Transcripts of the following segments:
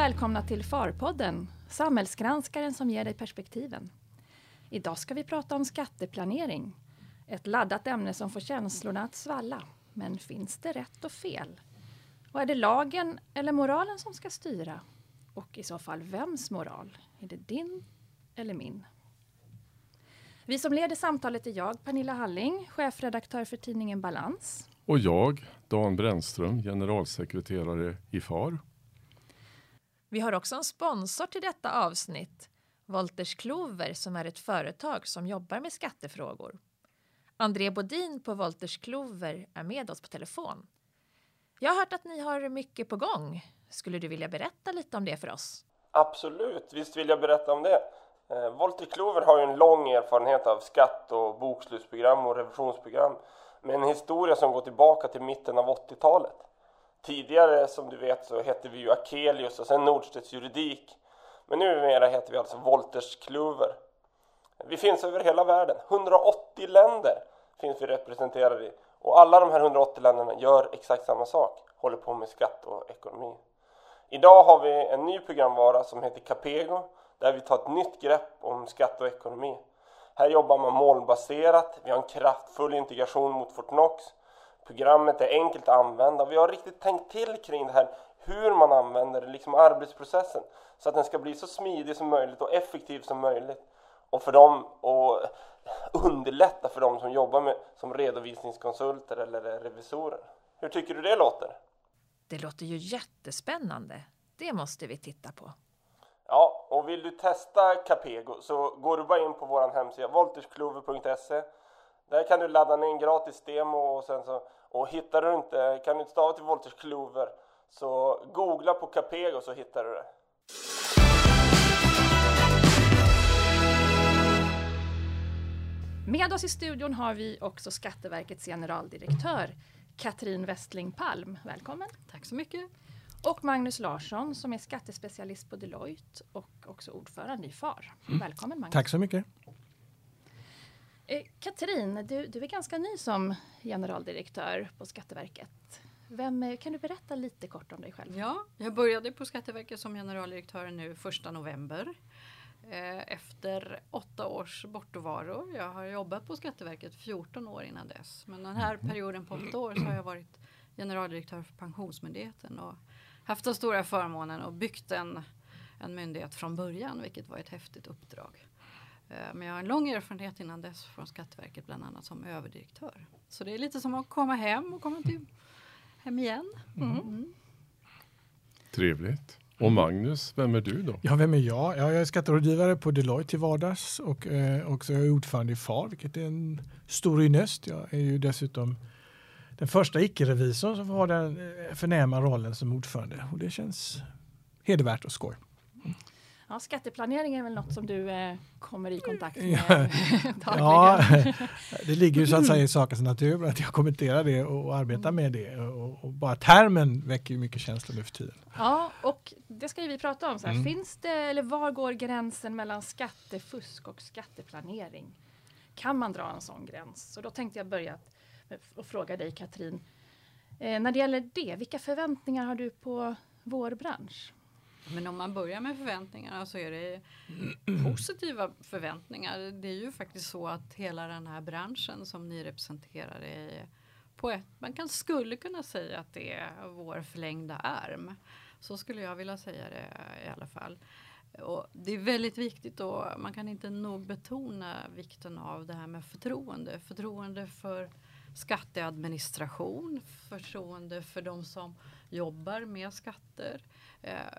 välkomna till FAR-podden, samhällsgranskaren som ger dig perspektiven. Idag ska vi prata om skatteplanering. Ett laddat ämne som får känslorna att svalla. Men finns det rätt och fel? Och är det lagen eller moralen som ska styra? Och i så fall, vems moral? Är det din eller min? Vi som leder samtalet är jag, Pernilla Halling, chefredaktör för tidningen Balans. Och jag, Dan Bränström, generalsekreterare i FAR. Vi har också en sponsor till detta avsnitt, Wolters Kluwer, som är ett företag som jobbar med skattefrågor. André Bodin på Wolters Kluwer är med oss på telefon. Jag har hört att ni har mycket på gång. Skulle du vilja berätta lite om det för oss? Absolut, visst vill jag berätta om det. Wolters Kluwer har ju en lång erfarenhet av skatt- och bokslutsprogram och revisionsprogram med en historia som går tillbaka till mitten av 80-talet. Tidigare, som du vet, så hette vi ju Akelius och sen Nordstedts juridik. Men numera heter vi alltså Wolters Kluwer. Vi finns över hela världen. 180 länder finns vi representerade i. Och alla de här 180 länderna gör exakt samma sak. Håller på med skatt och ekonomi. Idag har vi en ny programvara som heter Capego, där vi tar ett nytt grepp om skatt och ekonomi. Här jobbar man målbaserat. Vi har en kraftfull integration mot Fortnox. Programmet är enkelt att använda. Vi har riktigt tänkt till kring det här, hur man använder det, liksom arbetsprocessen, så att den ska bli så smidig som möjligt och effektiv som möjligt. Och för dem, och underlätta för dem som jobbar med som redovisningskonsulter eller revisorer. Hur tycker du det låter? Det låter ju jättespännande. Det måste vi titta på. Ja, och vill du testa Capego så går du bara in på vår hemsida wolterskluwer.se. Där kan du ladda ner en gratis demo och sen så, och hittar du inte, kan du inte stava till Wolters Kluwer, så googla på Capego så hittar du det. Med oss i studion har vi också Skatteverkets generaldirektör Katrin Westling-Palm. Välkommen. Tack så mycket. Och Magnus Larsson som är skattespecialist på Deloitte och också ordförande i FAR. Välkommen Magnus. Tack så mycket. Katrin, du är ganska ny som generaldirektör på Skatteverket. Kan du berätta lite kort om dig själv? Ja, jag började på Skatteverket som generaldirektör nu 1 november. Efter 8 års bortovaro. Jag har jobbat på Skatteverket 14 år innan dess. Men den här perioden på 8 år så har jag varit generaldirektör för Pensionsmyndigheten. Och haft den stora förmånen och byggt en myndighet från början, vilket var ett häftigt uppdrag. Men jag har en lång erfarenhet innan dess från Skatteverket, bland annat som överdirektör. Så det är lite som att komma hem och komma till hem igen. Mm. Trevligt. Och Magnus, vem är du då? Ja, vem är jag? Jag är skatterådgivare på Deloitte till vardags och också är ordförande i FAR, vilket är en stor ynnest. Jag är ju dessutom den första icke-revisorn som har den förnäma rollen som ordförande. Och det känns hedervärt och skoj. Ja, skatteplanering är väl något som du kommer i kontakt med dagligen? Ja, det ligger ju så att säga i sakens natur att jag kommenterar det och arbetar med det. Och bara termen väcker ju mycket känslor nu för tiden. Ja, och det ska ju vi prata om. Så här. Finns det, eller var går gränsen mellan skattefusk och skatteplanering? Kan man dra en sån gräns? Så då tänkte jag börja och fråga dig Katrin. När det gäller det, vilka förväntningar har du på vår bransch? Men om man börjar med förväntningarna så är det positiva förväntningar. Det är ju faktiskt så att hela den här branschen som ni representerar är på ett, man skulle kunna säga att det är vår förlängda arm. Så skulle jag vilja säga det i alla fall. Och det är väldigt viktigt och man kan inte nog betona vikten av det här med förtroende. Förtroende för skatteadministration, förtroende för de som jobbar med skatter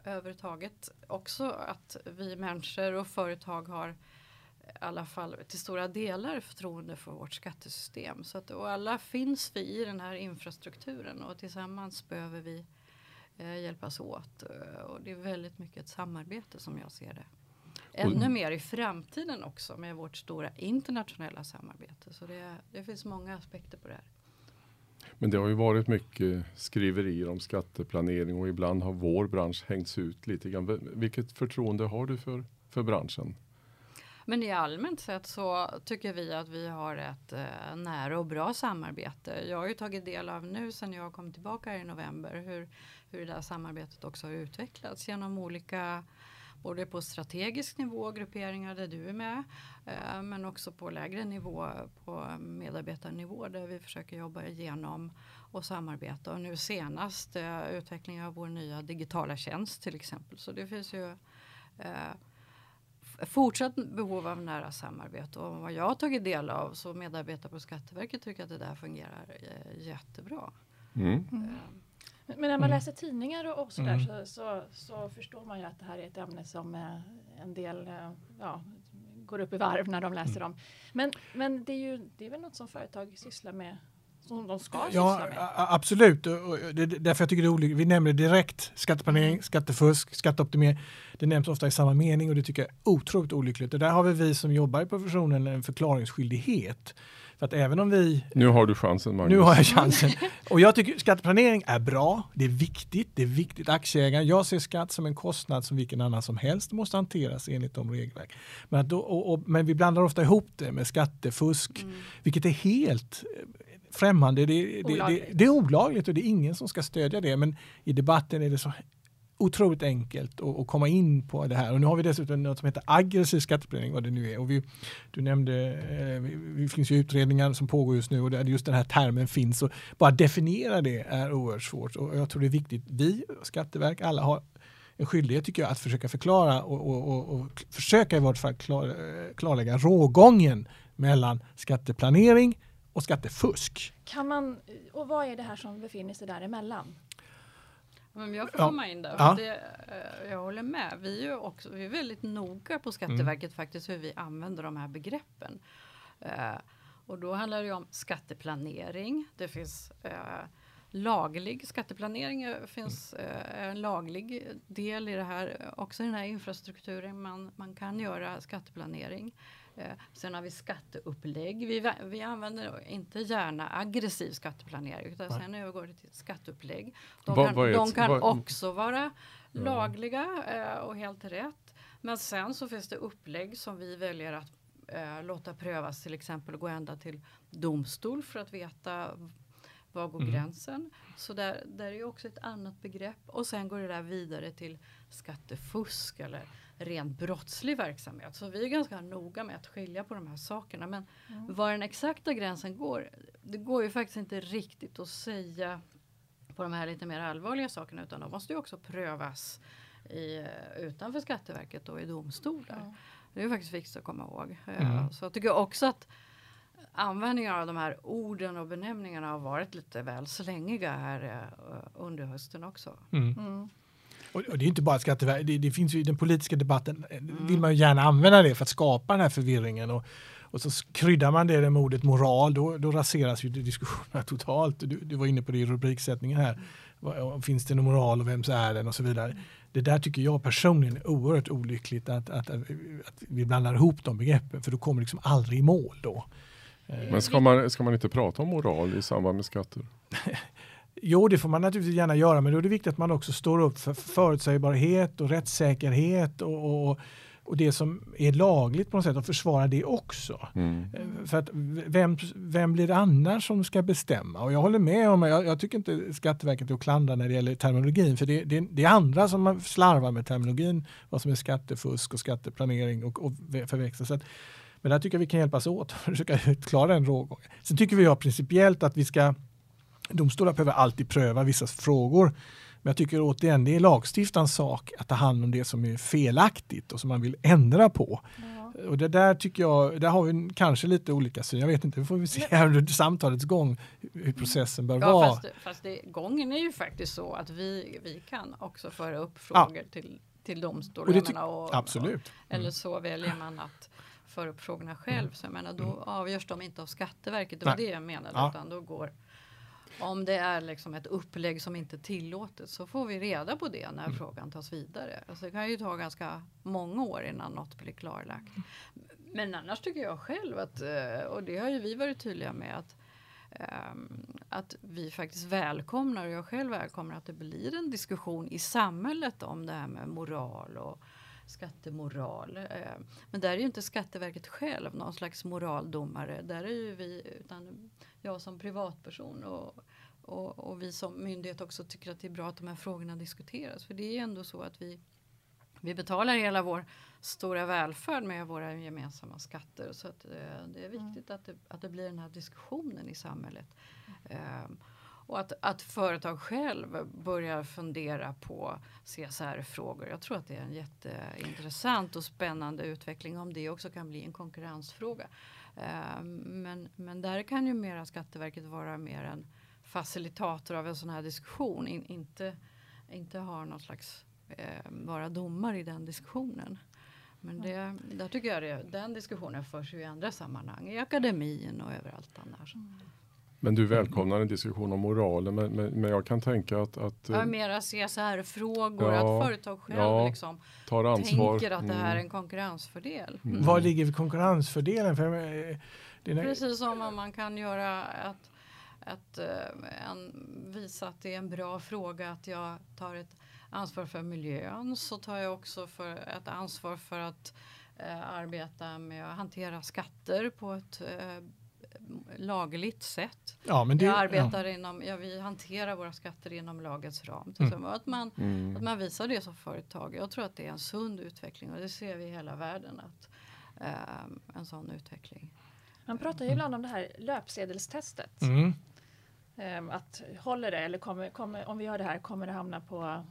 överhuvudtaget. Också att vi människor och företag har i alla fall till stora delar förtroende för vårt skattesystem. Så att, och alla finns vi i den här infrastrukturen och tillsammans behöver vi hjälpas åt. Och det är väldigt mycket ett samarbete som jag ser det. Ännu mer i framtiden också med vårt stora internationella samarbete. Så det finns många aspekter på det här. Men det har ju varit mycket skriverier om skatteplanering och ibland har vår bransch hängts ut lite grann. Vilket förtroende har du för branschen? Men i allmänt sett så tycker vi att vi har ett nära och bra samarbete. Jag har ju tagit del av nu sedan jag kom tillbaka här i november hur det här samarbetet också har utvecklats genom olika, både på strategisk nivå, grupperingar där du är med, men också på lägre nivå, på medarbetarnivå där vi försöker jobba igenom och samarbeta. Och nu senast utvecklingen av vår nya digitala tjänst till exempel. Så det finns ju fortsatt behov av nära samarbete. Och vad jag har tagit del av så medarbetare på Skatteverket tycker att det där fungerar jättebra. Mm. Men när man läser tidningar och sådär så förstår man ju att det här är ett ämne som en del går upp i varv när de läser dem. Men det är väl något som företag sysslar med, som de ska syssla med? Ja, absolut. Därför jag tycker det är olyckligt. Vi nämner direkt skatteplanering, skattefusk, skatteoptimering. Det nämns ofta i samma mening och det tycker jag är otroligt olyckligt. Och där har vi som jobbar i professionen en förklaringsskyldighet. För att även om vi... Nu har du chansen, Magnus. Nu har jag chansen. Och jag tycker skatteplanering är bra. Det är viktigt. Det är viktigt. Aktieägaren, jag ser skatt som en kostnad som vilken annan som helst måste hanteras enligt de regelverk. Men vi blandar ofta ihop det med skattefusk, vilket är helt... främmande. Det är olagligt och det är ingen som ska stödja det, men i debatten är det så otroligt enkelt att komma in på det här. Och nu har vi dessutom något som heter aggressiv skatteplanering, vad det nu är. Och du nämnde, det finns ju utredningar som pågår just nu och där just den här termen finns. Och bara definiera det är oerhört svårt och jag tror det är viktigt. Vi, Skatteverk, alla har en skyldighet tycker jag att försöka förklara och försöka i vart fall klarlägga rågången mellan skatteplanering och skattefusk. Och vad är det här som befinner sig däremellan? Jag får komma in där. Ja. Jag håller med. Vi är väldigt noga på Skatteverket faktiskt hur vi använder de här begreppen. Och då handlar det om skatteplanering. Det finns laglig skatteplanering. Det finns en laglig del i det här. Också i den här infrastrukturen. Man kan göra skatteplanering. Sen har vi skatteupplägg. Vi använder inte gärna aggressiv skatteplanering utan sen övergår det till skatteupplägg. De kan också vara lagliga och helt rätt. Men sen så finns det upplägg som vi väljer att låta prövas, till exempel gå ända till domstol för att veta var går gränsen. Så där är också ett annat begrepp. Och sen går det där vidare till skattefusk eller rent brottslig verksamhet. Så vi är ganska noga med att skilja på de här sakerna. Men var den exakta gränsen går, det går ju faktiskt inte riktigt att säga på de här lite mer allvarliga sakerna. Utan de måste ju också prövas utanför Skatteverket och i domstolar. Mm. Det är ju faktiskt viktigt att komma ihåg. Så jag tycker också att användningen av de här orden och benämningarna har varit lite väl slängiga här under hösten också. Och det är inte bara Skatteverket, det finns ju i den politiska debatten, vill man ju gärna använda det för att skapa den här förvirringen och så kryddar man det med ordet moral, då raseras ju diskussionerna totalt. Du var inne på det i rubriksättningen här, finns det någon moral och vems är den och så vidare. Det där tycker jag personligen är oerhört olyckligt att vi blandar ihop de begreppen, för då kommer liksom aldrig i mål då. Men ska man inte prata om moral i samband med skatter? Jo, det får man naturligtvis gärna göra, men då är det viktigt att man också står upp för förutsägbarhet och rättssäkerhet och det som är lagligt på något sätt och försvara det också. För att vem blir det annars som ska bestämma? Och jag håller med om, jag tycker inte Skatteverket är att klandra när det gäller terminologin, för det är andra som man slarvar med terminologin, vad som är skattefusk och skatteplanering och förväxlar. Så att, men där tycker jag vi kan hjälpas åt och försöka utklara en rågång. Sen tycker vi principiellt att domstolar behöver alltid pröva vissa frågor, men jag tycker återigen det är lagstiftarens sak att ta hand om det som är felaktigt och som man vill ändra på. Ja. Och det där tycker jag, där har vi kanske lite olika syn. Jag vet inte, vi får se här under samtalets gång hur processen bör vara. Fast gången är ju faktiskt så att vi kan också föra upp frågor till domstolarna. Absolut. Eller så väljer man att föra upp frågorna själv. Så jag menar, då avgörs de inte av Skatteverket. Det var det jag menade, utan då går... Om det är liksom ett upplägg som inte tillåts, så får vi reda på det när frågan tas vidare. Alltså det kan ju ta ganska många år innan något blir klarlagt. Men annars tycker jag själv att, och det har ju vi varit tydliga med, att vi faktiskt välkomnar, och jag själv välkomnar att det blir en diskussion i samhället om det här med moral och skattemoral. Men där är ju inte Skatteverket själv någon slags moraldomare. Där är ju vi, utan jag som privatperson och vi som myndighet också tycker att det är bra att de här frågorna diskuteras. För det är ju ändå så att vi betalar hela vår stora välfärd med våra gemensamma skatter. Så att, det är viktigt att det blir den här diskussionen i samhället. Och att företag själv börjar fundera på CSR-frågor. Jag tror att det är en jätteintressant och spännande utveckling om det också kan bli en konkurrensfråga. Men där kan ju mera Skatteverket vara mer en facilitator av en sån här diskussion. Inte ha någon slags vara domare i den diskussionen. Men där tycker jag den diskussionen förs ju i andra sammanhang. I akademin och överallt annars. Men du välkomnar en diskussion om moralen, men jag kan tänka att mera CSR-frågor, att företag själv liksom tar ansvar, tänker att det här är en konkurrensfördel. Mm. Var ligger konkurrensfördelen? Precis som om man kan göra visa att det är en bra fråga, att jag tar ett ansvar för miljön, så tar jag också för ett ansvar för att arbeta med att hantera skatter på ett lagligt sätt. Ja, men vi hanterar våra skatter inom lagets ram. Att man visar det som företag. Jag tror att det är en sund utveckling och det ser vi i hela världen en sån utveckling. Man pratar ju ibland om det här löpsedelstestet. Mm. Att håller det eller kommer, om vi gör det här kommer det hamna på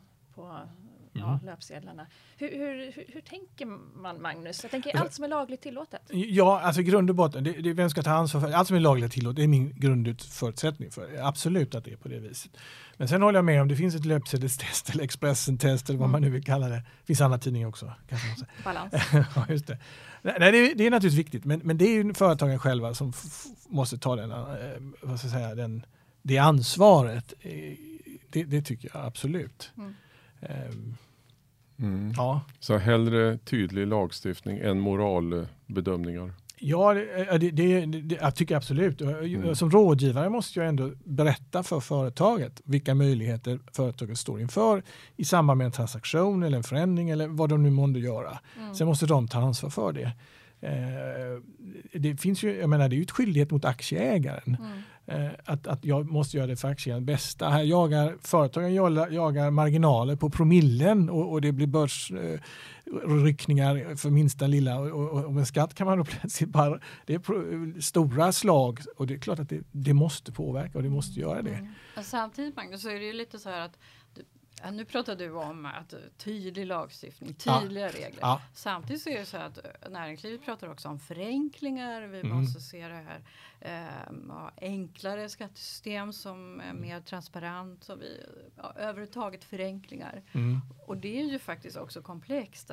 löpsedlarna. Hur tänker man, Magnus? Jag tänker allt som är lagligt tillåtet. Ja, alltså grund och botten. Vem ska ta ansvar för allt som är lagligt tillåtet? Det är min grundförutsättning för absolut att det är på det viset. Men sen håller jag med om det finns ett löpsedelstest eller Expressen-test eller vad man nu vill kalla det. Det finns andra tidningar också. Balans. Ja, just det. Nej, det är naturligtvis viktigt. Men det är ju företagen själva som måste ta det ansvaret. Det tycker jag absolut. Mm. Så hellre tydlig lagstiftning än moralbedömningar. Ja, det jag tycker absolut. Som rådgivare måste jag ändå berätta för företaget vilka möjligheter företaget står inför i samband med en transaktion eller en förändring eller vad de nu måste göra. Sen måste de ta ansvar för det. Det finns ju, jag menar, det är ju ett skyldighet mot aktieägaren. Att jag måste göra det för aktieägaren bästa. Här företagen jagar marginaler på promillen och det blir börsryckningar för minsta lilla och med skatt kan man då plötsligt bara, det är stora slag och det är klart att det måste påverka och det måste göra det. Samtidigt, Magnus, så är det ju lite så här att nu pratar du om att tydlig lagstiftning, tydliga regler. Ja. Samtidigt så är det så att näringslivet pratar också om förenklingar. Vi måste se det här enklare skattesystem som är mer transparent. Så överhuvudtaget förenklingar. Och det är ju faktiskt också komplext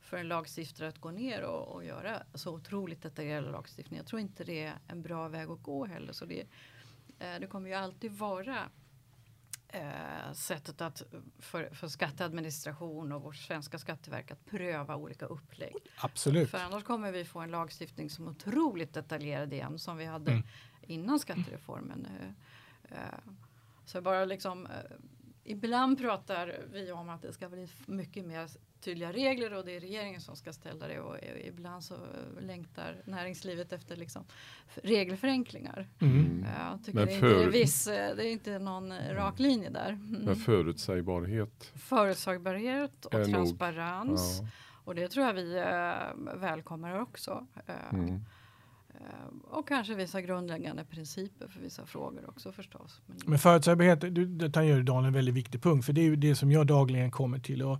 för en lagstiftare att gå ner och göra så otroligt detaljerad lagstiftning. Jag tror inte det är en bra väg att gå heller. Så det kommer ju alltid vara sättet att för skatteadministration och vårt svenska skatteverk att pröva olika upplägg. Absolut. För annars kommer vi få en lagstiftning som är otroligt detaljerad igen som vi hade innan skattereformen. Så bara liksom ibland pratar vi om att det ska bli mycket mer tydliga regler och det är regeringen som ska ställa det och ibland så längtar näringslivet efter liksom regelförenklingar. Jag tycker det är inte någon rak linje där. Men förutsägbarhet och transparens och det tror jag vi välkomnar också. Och kanske vissa grundläggande principer för vissa frågor också förstås. Men förutsägbarhet, det tar ju Dan en väldigt viktig punkt för det är ju det som jag dagligen kommer till och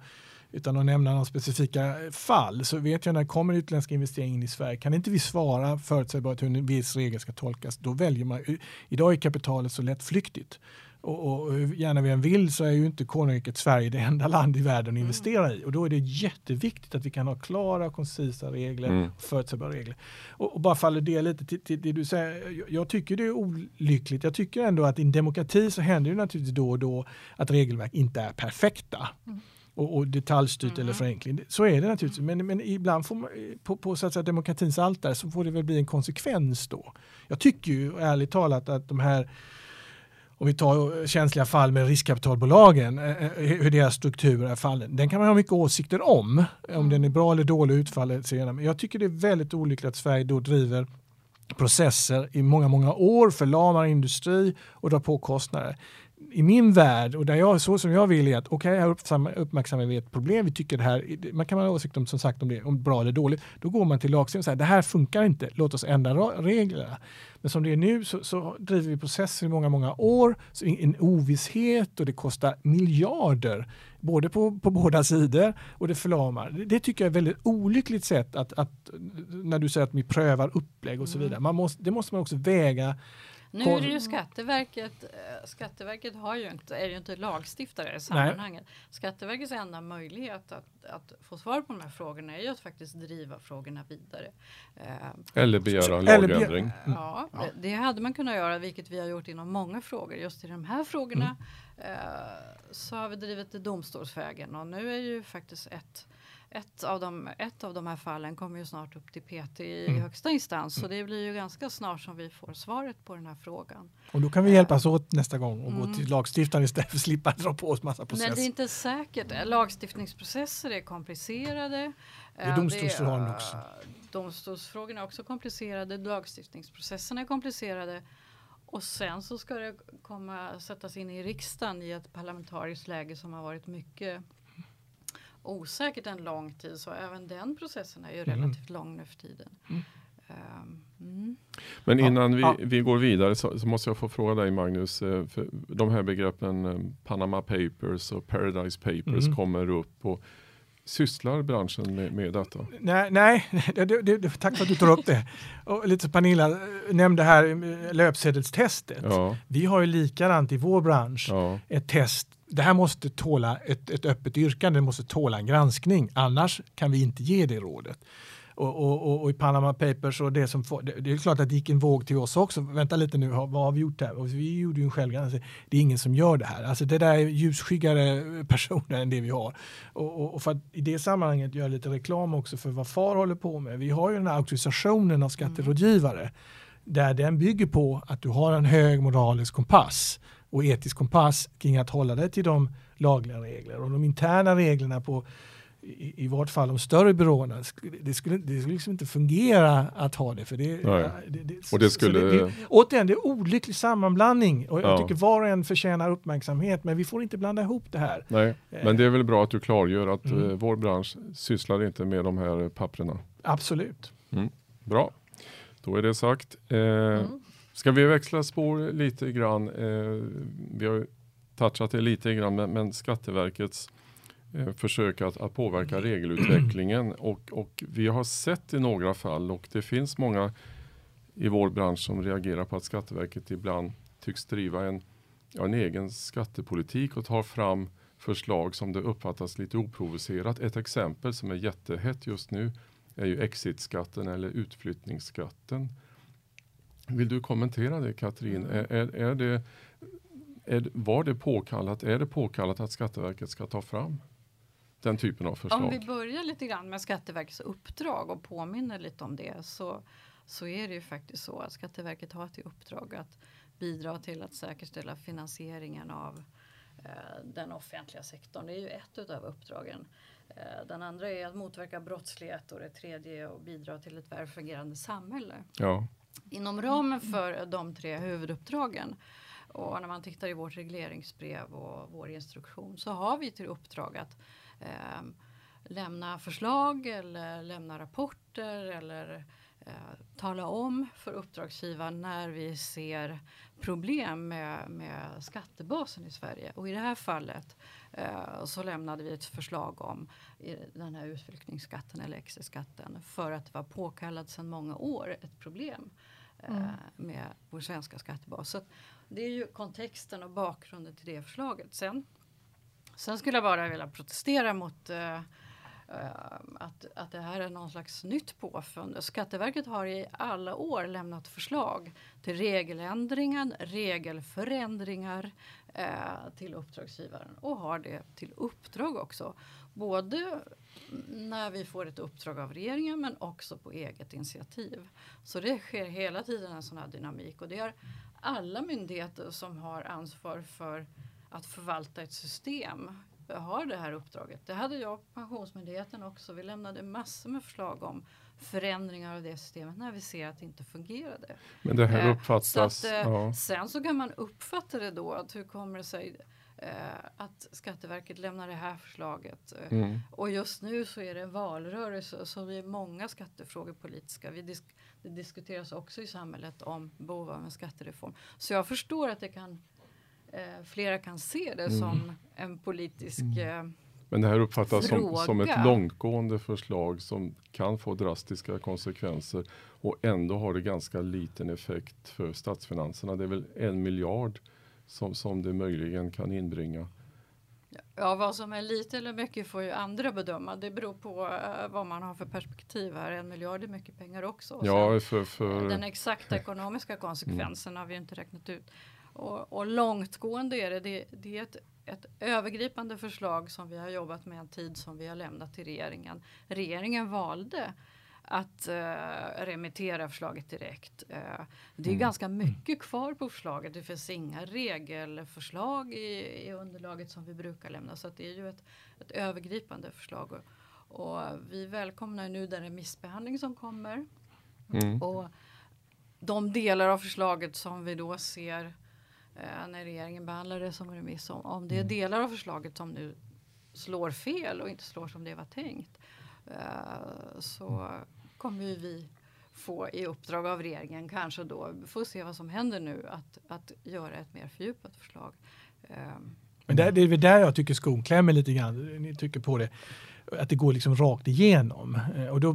utan att nämna några specifika fall så vet jag när kommer utländska investeringar in i Sverige kan inte vi svara förutsägbart hur en viss regel ska tolkas. Då väljer man, idag är kapitalet så lättflyktigt och hur gärna vi än vill så är ju inte konungariket Sverige det enda land i världen att investera i och då är det jätteviktigt att vi kan ha klara och koncisa regler och förutsägbara regler. Och bara faller det lite till det du säger, jag tycker det är olyckligt. Jag tycker ändå att i en demokrati så händer det naturligtvis då och då att regelverk inte är perfekta. Och detaljstyrt eller förenkling. Så är det naturligtvis. Men ibland får man, på så att säga, demokratins altare så får det väl bli en konsekvens då. Jag tycker ju ärligt talat att de här om vi tar känsliga fall med riskkapitalbolagen, hur deras struktur är fallen. Den kan man ha mycket åsikter om den är bra eller dålig utfallet senare. Men jag tycker det är väldigt olyckligt att Sverige då driver processer i många, många år, förlamar industri och drar på kostnader. I min värld, och där jag, så som jag vill, är att här uppmärksammar vi ett problem, vi tycker det här, man kan ha åsikt om, som sagt, om det om bra eller dåligt, då går man till lagstiftning och säger det här funkar inte, låt oss ändra reglerna. Men som det är nu så driver vi processer i många, många år, så en ovisshet, och det kostar miljarder både på båda sidor, och det förlamar. Det tycker jag är väldigt olyckligt sätt att när du säger att vi prövar upplägg och så vidare. Det måste man också väga. Nu är det ju Skatteverket är ju inte lagstiftare i sammanhanget. Nej. Skatteverkets enda möjlighet att få svar på de här frågorna är ju att faktiskt driva frågorna vidare. Eller begära en lagändring. Ja, det hade man kunnat göra, vilket vi har gjort inom många frågor. Just i de här frågorna så har vi drivit det domstolsvägen, och nu är ju faktiskt ett av de här fallen kommer ju snart upp till PT i högsta instans. Så det blir ju ganska snart som vi får svaret på den här frågan. Och då kan vi hjälpas åt nästa gång och gå till lagstiftaren istället för att slippa dra på oss massa processer. Men det är inte säkert. Lagstiftningsprocesser är komplicerade. Det är domstolsfrågan också. Domstolsfrågorna är också komplicerade. Lagstiftningsprocesserna är komplicerade. Och sen så ska det sättas in i riksdagen i ett parlamentariskt läge som har varit mycket osäkert en lång tid, så även den processen är ju relativt lång nu för tiden. Men innan vi går vidare så måste jag få fråga dig, Magnus, för de här begreppen Panama Papers och Paradise Papers kommer upp, och sysslar branschen med detta? Nej, tack för att du tar upp det. Och lite som Pernilla nämnde här, löpsedelstestet. Ja. Vi har ju likadant i vår bransch ett test. Det här måste tåla ett öppet yrkande, det måste tåla en granskning. Annars kan vi inte ge det rådet. Och i Panama Papers och det som... Det är klart att det gick en våg till oss också. Vänta lite nu, vad har vi gjort här? Och vi gjorde ju en självgranskning. Det är ingen som gör det här. Alltså det där är ljusskyggare personer än det vi har. Och för att i det sammanhanget göra lite reklam också för vad FAR håller på med. Vi har ju den här auktorisationen av skatterådgivare. Där den bygger på att du har en hög moralisk kompass och etisk kompass kring att hålla dig till de lagliga reglerna. Och de interna reglerna på, i vart fall de större byråerna, det skulle liksom inte fungera att ha det. För återigen, det är olycklig sammanblandning. Och jag tycker var och en förtjänar uppmärksamhet, men vi får inte blanda ihop det här. Nej, men det är väl bra att du klargör att vår bransch sysslar inte med de här papperna. Absolut. Bra, då är det sagt. Ska vi växla spår lite grann? Vi har touchat det lite grann, men Skatteverkets försök att påverka regelutvecklingen. Och vi har sett i några fall, och det finns många i vår bransch som reagerar på att Skatteverket ibland tycks driva en egen skattepolitik och tar fram förslag som det uppfattas lite oprovocerat. Ett exempel som är jättehett just nu är ju exitskatten eller utflyttningsskatten. Vill du kommentera det, Katrin? Är det påkallat att Skatteverket ska ta fram den typen av förslag? Om vi börjar lite grann med Skatteverkets uppdrag och påminner lite om det, så är det ju faktiskt så att Skatteverket har ett uppdrag att bidra till att säkerställa finansieringen av den offentliga sektorn. Det är ju ett av uppdragen. Den andra är att motverka brottslighet, och det tredje är att bidra till ett välfungerande samhälle. Ja. Inom ramen för de tre huvuduppdragen, och när man tittar i vårt regleringsbrev och vår instruktion, så har vi till uppdrag att lämna förslag eller lämna rapporter eller tala om för uppdragsgivaren när vi ser problem med skattebasen i Sverige. Och i det här fallet så lämnade vi ett förslag om den här utflyttningsskatten eller exitskatten, för att det var påkallat sedan många år ett problem med vår svenska skattebas. Så det är ju kontexten och bakgrunden till det förslaget. Sen skulle jag bara vilja protestera mot att det här är någon slags nytt påfund. Skatteverket har i alla år lämnat förslag till regeländringar, regelförändringar till uppdragsgivaren, och har det till uppdrag också. Både när vi får ett uppdrag av regeringen, men också på eget initiativ. Så det sker hela tiden en sån här dynamik, och det har alla myndigheter som har ansvar för att förvalta ett system har det här uppdraget. Det hade jag och Pensionsmyndigheten också. Vi lämnade massor med förslag om förändringar av det systemet när vi ser att det inte fungerade. Men det här uppfattas... Sen så kan man uppfatta det då, att hur kommer det sig att Skatteverket lämnar det här förslaget. Och just nu så är det en valrörelse, så det är många skattefrågor politiska. Det diskuteras också i samhället om behov av en skattereform. Så jag förstår att det kan... flera kan se det som en politisk Men det här uppfattas som ett långtgående förslag som kan få drastiska konsekvenser och ändå har det ganska liten effekt för statsfinanserna. Det är väl 1 miljard som det möjligen kan inbringa. Ja, vad som är lite eller mycket får ju andra bedöma. Det beror på vad man har för perspektiv här. 1 miljard är mycket pengar också. Ja, för... Den exakta ekonomiska konsekvensen har vi inte räknat ut. Och långtgående är det. Det är ett övergripande förslag som vi har jobbat med en tid, som vi har lämnat till regeringen. Regeringen valde att remittera förslaget direkt. Det är ganska mycket kvar på förslaget. Det finns inga regelförslag i underlaget som vi brukar lämna. Så att det är ju ett övergripande förslag. Och vi välkomnar nu den remissbehandling som kommer. Och de delar av förslaget som vi då ser... när regeringen behandlar det som remiss, om det är delar av förslaget som nu slår fel och inte slår som det var tänkt, så kommer vi få i uppdrag av regeringen, kanske då, får se vad som händer nu, att göra ett mer fördjupat förslag. Men det är väl där jag tycker skon klämmer lite grann, ni tycker på det, att det går liksom rakt igenom. Och då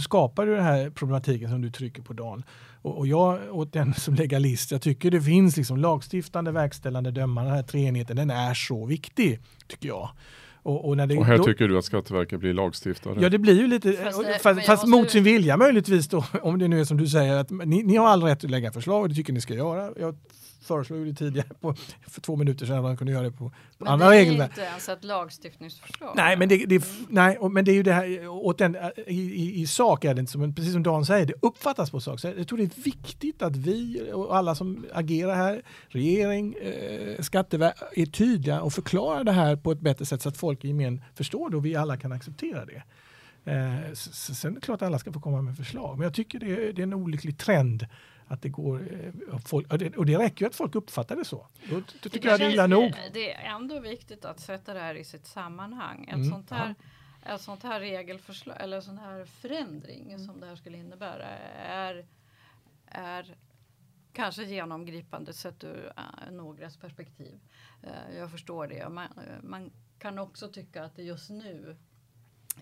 skapar du den här problematiken som du trycker på, Dan. Och jag, åt den som legalist, jag tycker det finns liksom lagstiftande, verkställande, dömande, den här treenigheten, den är så viktig, tycker jag. Och här då, tycker du att Skatteverket blir lagstiftare? Ja, det blir ju lite, fast mot sin vilja möjligtvis då, om det nu är som du säger, att ni har all rätt att lägga förslag och det tycker ni ska göra. Jag föreslog det tidigare för 2 minuter sedan, man kunde göra det på andra regler. Men det är inte ens ett lagstiftningsförslag. Nej, men det är ju det här, åt den, i sak är det inte som, precis som Dan säger, det uppfattas på sak. Så jag tror det är viktigt att vi och alla som agerar här, regering, Skatteverket, är tydliga och förklarar det här på ett bättre sätt så att folk i gemen förstår det och vi alla kan acceptera det. Sen är det klart att alla ska få komma med förslag. Men jag tycker det är en olycklig trend att det går, och det räcker ju att folk uppfattar det så. Då tycker jag det är illa nog. Det är ändå viktigt att sätta det här i sitt sammanhang. Ett sånt här regelförslag eller en sån här förändring som det här skulle innebära är kanske genomgripande sett ur någras perspektiv. Jag förstår det. Man kan också tycka att det just nu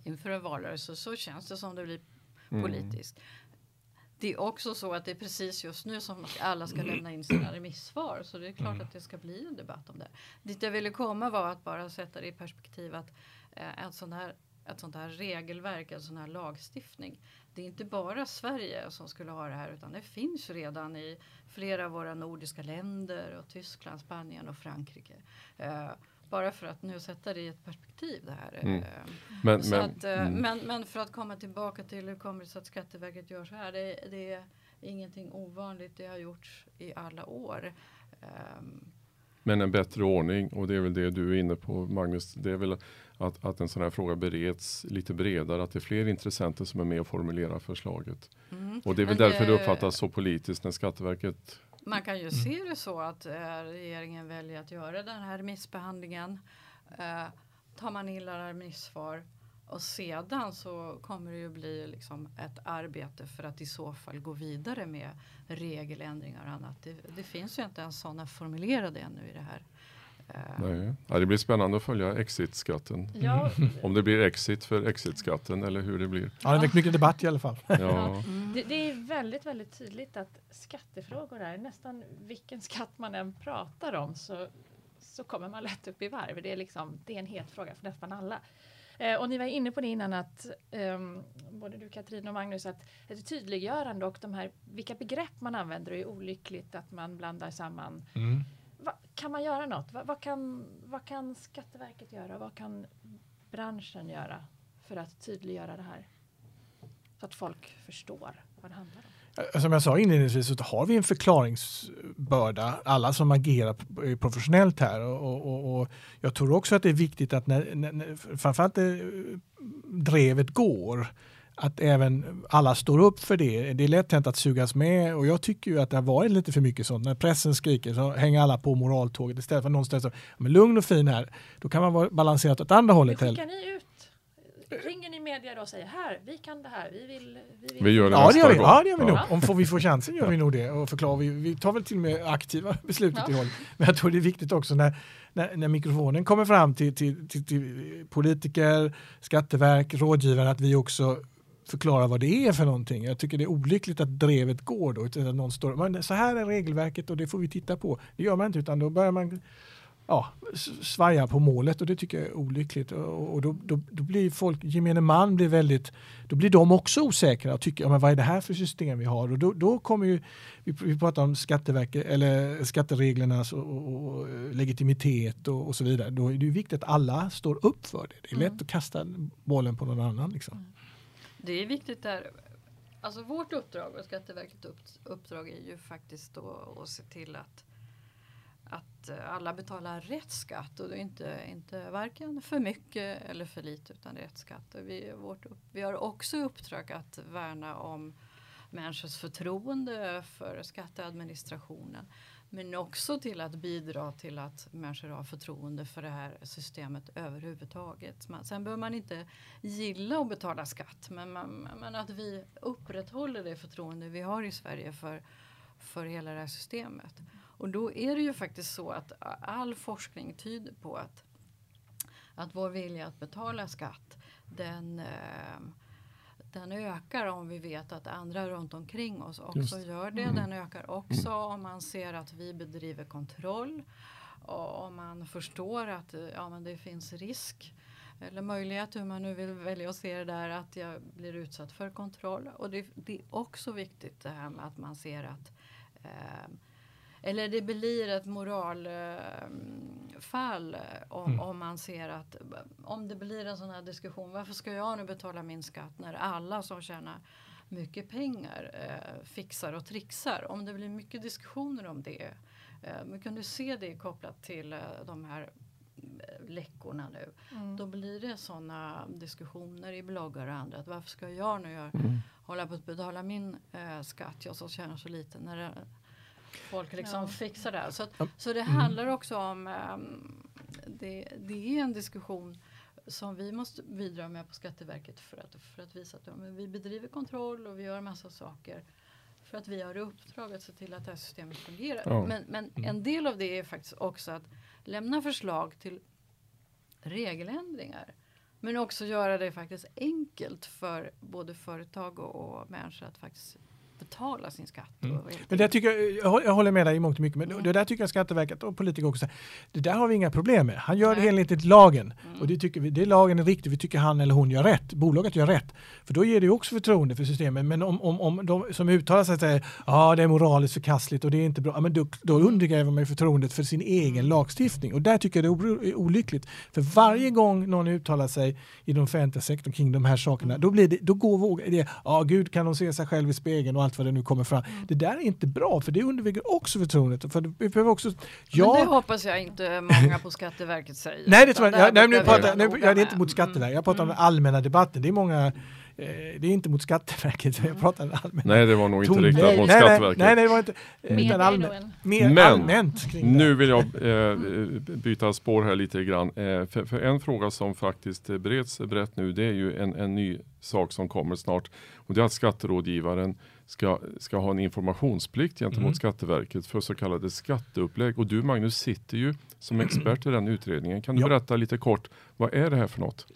inför en valrörelse så känns det som det blir politiskt. Det är också så att det är precis just nu som alla ska lämna in sina remissvar. Så det är klart att det ska bli en debatt om det. Det jag ville komma var att bara sätta det i perspektiv att ett sånt här regelverk, en sån här lagstiftning. Det är inte bara Sverige som skulle ha det här, utan det finns redan i flera av våra nordiska länder och Tyskland, Spanien och Frankrike. Bara för att nu sätta det i ett perspektiv det här. Men för att komma tillbaka till hur kommer det sig att Skatteverket gör så här. Det är ingenting ovanligt, det har gjorts i alla år. Men en bättre ordning, och det är väl det du är inne på, Magnus, det är väl att en sån här fråga bereds lite bredare, att det är fler intressenter som är med och formulerar förslaget. Och det är väl därför det uppfattas så politiskt när Skatteverket... Man kan ju se det så att regeringen väljer att göra den här remissbehandlingen. Tar man illa remissvar och sedan så kommer det ju bli liksom ett arbete för att i så fall gå vidare med regeländringar och annat. Det finns ju inte ens sådana formulerade ännu i det här. Nej. Ja, det blir spännande att följa exitskatten. Ja. Om det blir exit för exitskatten eller hur det blir. Ja, det väcker mycket debatt i alla fall. Ja. Det är väldigt, väldigt tydligt att skattefrågor är nästan vilken skatt man än pratar om så kommer man lätt upp i varv. Det är en het fråga för nästan alla. Och ni var inne på det innan att både du Katrin och Magnus, att ett tydliggörande och de här, vilka begrepp man använder, är olyckligt att man blandar samman. Kan man göra något? Vad kan Skatteverket göra? Vad kan branschen göra för att tydliggöra det här? Så att folk förstår vad det handlar om. Som jag sa inledningsvis så har vi en förklaringsbörda, alla som agerar professionellt här, och jag tror också att det är viktigt att när framförallt det drevet går, att även alla står upp för det. Det är lätt hänt att sugas med, och jag tycker ju att det har varit lite för mycket sånt. När pressen skriker så hänger alla på moraltåget istället för någonstans så, men lugn och fin här, då kan man vara balanserat åt andra hållet. Ringer ni media då och säger här, vi kan det här, vi vill. Vi gör det. Ja, det gör vi. Ja, det gör vi nog. Om vi får chansen gör vi nog det, och förklarar vi tar väl till och med aktiva beslutet i håll. Men jag tror det är viktigt också när mikrofonen kommer fram till politiker, skatteverk, rådgivare, att vi också förklarar vad det är för någonting. Jag tycker det är olyckligt att drevet går då, utan att någon står, men så här är regelverket och det får vi titta på. Det gör man inte, utan då börjar man svaja på målet, och det tycker jag är olyckligt, och då blir folk, gemene man blir väldigt, då blir de också osäkra och tycker, men vad är det här för system vi har, och då kommer ju, vi pratar om Skatteverket eller skattereglernas och legitimitet och så vidare, då är det ju viktigt att alla står upp för det. Det är lätt att kasta bollen på någon annan liksom. Det är viktigt där. Alltså vårt uppdrag och Skatteverkets uppdrag är ju faktiskt då att se till att alla betalar rätt skatt, och det är inte varken för mycket eller för lite, utan rätt skatt. Vi har också uppdrag att värna om människors förtroende för skatteadministrationen, men också till att bidra till att människor har förtroende för det här systemet överhuvudtaget. Sen behöver man inte gilla att betala skatt, men att vi upprätthåller det förtroende vi har i Sverige för hela det här systemet. Och då är det ju faktiskt så att all forskning tyder på att vår vilja att betala skatt, den ökar om vi vet att andra runt omkring oss också gör det. Den ökar också om man ser att vi bedriver kontroll, och om man förstår att men det finns risk eller möjlighet, hur man nu vill välja att se det där, att jag blir utsatt för kontroll. Och det är också viktigt det här med att man ser att eller det blir ett moralfall om man ser att, om det blir en sån här diskussion, varför ska jag nu betala min skatt när alla som tjänar mycket pengar fixar och trixar? Om det blir mycket diskussioner om det, man kan ju se det kopplat till de här läckorna nu, då blir det sådana diskussioner i bloggar och andra, att varför ska jag nu hålla på att betala min skatt, jag som tjänar så lite, när det folk liksom fixar det här. Så det handlar också om det är en diskussion som vi måste bidra med på Skatteverket för att visa att vi bedriver kontroll och vi gör massa saker för att vi har uppdrag att se till att det här systemet fungerar. Men en del av det är faktiskt också att lämna förslag till regeländringar, men också göra det faktiskt enkelt för både företag och människor att faktiskt betala sin skatt. Men det tycker jag håller med dig i mångt och mycket, men det där tycker jag Skatteverket och politiker också, det där har vi inga problem med. Han gör det helt enligt lagen, och det tycker vi, det lagen är riktigt, vi tycker han eller hon gör rätt, bolaget gör rätt, för då ger det ju också förtroende för systemet. Men om de som uttalar sig säger det är moraliskt förkastligt och det är inte bra, men då undergräver man ju förtroendet för sin egen lagstiftning, och där tycker jag det är olyckligt, för varje gång någon uttalar sig i den offentliga sektorn kring de här sakerna, då går Gud kan de se sig själv i spegeln och allt vad det nu kommer fram. Det där är inte bra, för det underväger också förtroendet. För vi behöver också, men det hoppas jag inte många på Skatteverket säger. Nej, det tror jag. Jag är inte mot Skatteverket. Jag pratar om den allmänna debatten. Det är många. Det är inte mot Skatteverket. Jag pratar om allmänna. Nej, det var nog inte riktat mot Skatteverket. Nej, det var inte. Nu vill jag byta spår här lite grann. För en fråga som faktiskt bereds brett nu, det är ju en ny sak som kommer snart. Och det är att skatterådgivaren ska ha en informationsplikt gentemot Skatteverket för så kallade skatteupplägg. Och du, Magnus, sitter ju som expert i den utredningen. Kan du berätta lite kort, vad är det här för något?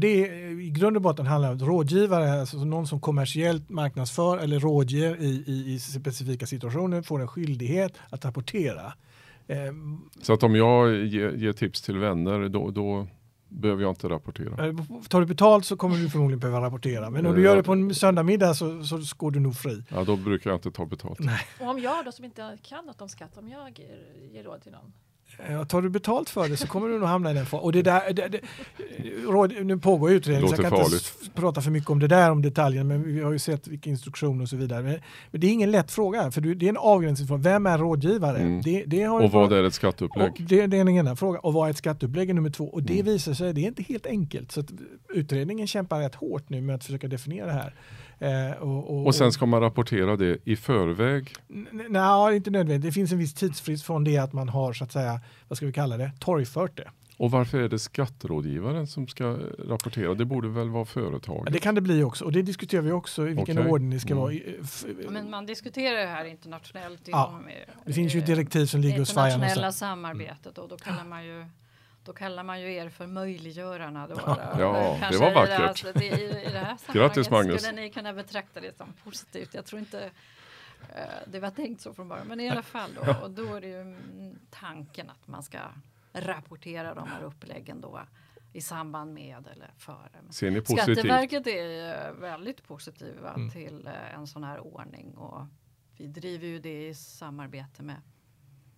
Det är i grund och botten handlar om rådgivare, alltså någon som kommersiellt marknadsför eller rådger i specifika situationer, får en skyldighet att rapportera. Så att om jag ger tips till vänner, då behöver jag inte rapportera. Tar du betalt så kommer du förmodligen behöva rapportera. Men om du gör det på en söndagsmiddag så går du nog fri. Ja, då brukar jag inte ta betalt. Nej. Och om jag då som inte kan något om skatt, om jag ger råd till någon? Tar du betalt för det så kommer du nog hamna i den far. Och det där, nu pågår utredningen, så jag kan inte prata för mycket om det där, om detaljen, men vi har ju sett vilka instruktioner och så vidare. Men det är ingen lätt fråga, för det är en avgränsning från vem är rådgivare? Det har och vad är ett skatteupplägg? Det är den ena frågan. Och vad är ett skatteupplägg nummer 2? Och det visar sig, det är inte helt enkelt. Så att utredningen kämpar rätt hårt nu med att försöka definiera det här. Och sen ska man rapportera det i förväg? Nej, inte nödvändigt. Det finns en viss tidsfrist från det att man har, så att säga, vad ska vi kalla det, torgfört det. Och varför är det skatterådgivaren som ska rapportera? Det borde väl vara företaget? Det kan det bli också. Och det diskuterar vi också, i vilken ordning det ska vara. Men man diskuterar det här internationellt. Det finns ju ett direktiv som ligger hos Sverige. Det internationella samarbetet, och då kallar man ju... Då kallar man ju er för möjliggörarna. Då, det var vackert. I det här Grattis, Magnus. Skulle ni kunna betrakta det som positivt? Jag tror inte det var tänkt så från början. Men i alla fall då. Och då är det ju tanken att man ska rapportera de här uppläggen då i samband med eller före. Skatteverket är väldigt positiva till en sån här ordning. Och vi driver ju det i samarbete med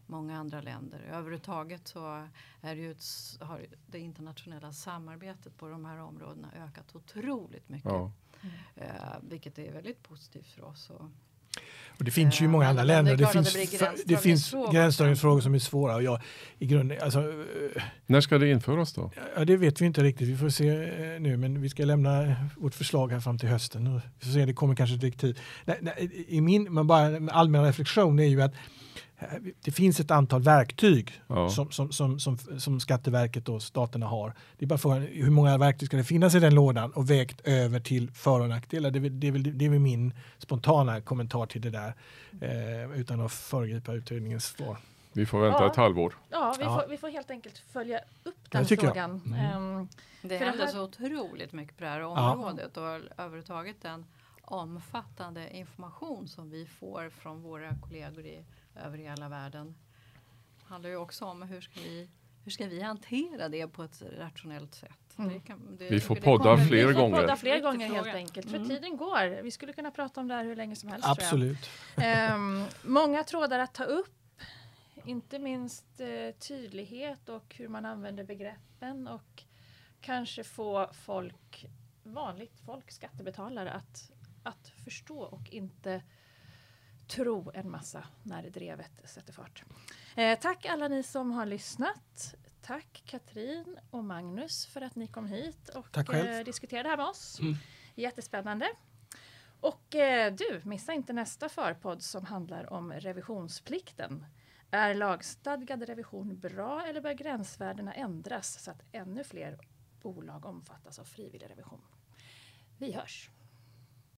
många andra länder. Överhuvudtaget så är det ju har det internationella samarbetet på de här områdena ökat otroligt mycket. Ja. Vilket är väldigt positivt för oss. Och det finns ju många andra länder. Det finns gränsdragningsfrågor som är svåra. Och jag, i grunden, alltså, när ska det införas då? Ja, det vet vi inte riktigt. Vi får se nu, men vi ska lämna vårt förslag här fram till hösten. Och vi får se, det kommer kanske ett direktiv. En allmän reflektion är ju att det finns ett antal verktyg som Skatteverket och staterna har. Det är bara frågan hur många verktyg ska det finnas i den lådan och vägt över till för- och nackdelar. Det är väl min spontana kommentar till det där, utan att föregripa utredningens svar. Vi får vänta ett halvår. Vi får helt enkelt följa upp den frågan. Det händer så otroligt mycket på det här området och överhuvudtaget den omfattande information som vi får från våra kollegor i över hela världen. Det handlar ju också om hur ska vi hantera det på ett rationellt sätt. Vi får podda fler gånger helt enkelt. För tiden går. Vi skulle kunna prata om det här hur länge som helst. Absolut. Många trådar att ta upp. Inte minst tydlighet och hur man använder begreppen. Och kanske få vanligt folk, skattebetalare att förstå och inte tro en massa när det drevet sätter fart. Tack alla ni som har lyssnat. Tack Katrin och Magnus för att ni kom hit och diskuterade det här med oss. Jättespännande. Och missa inte nästa förpodd som handlar om revisionsplikten. Är lagstadgad revision bra eller bör gränsvärdena ändras så att ännu fler bolag omfattas av frivillig revision? Vi hörs.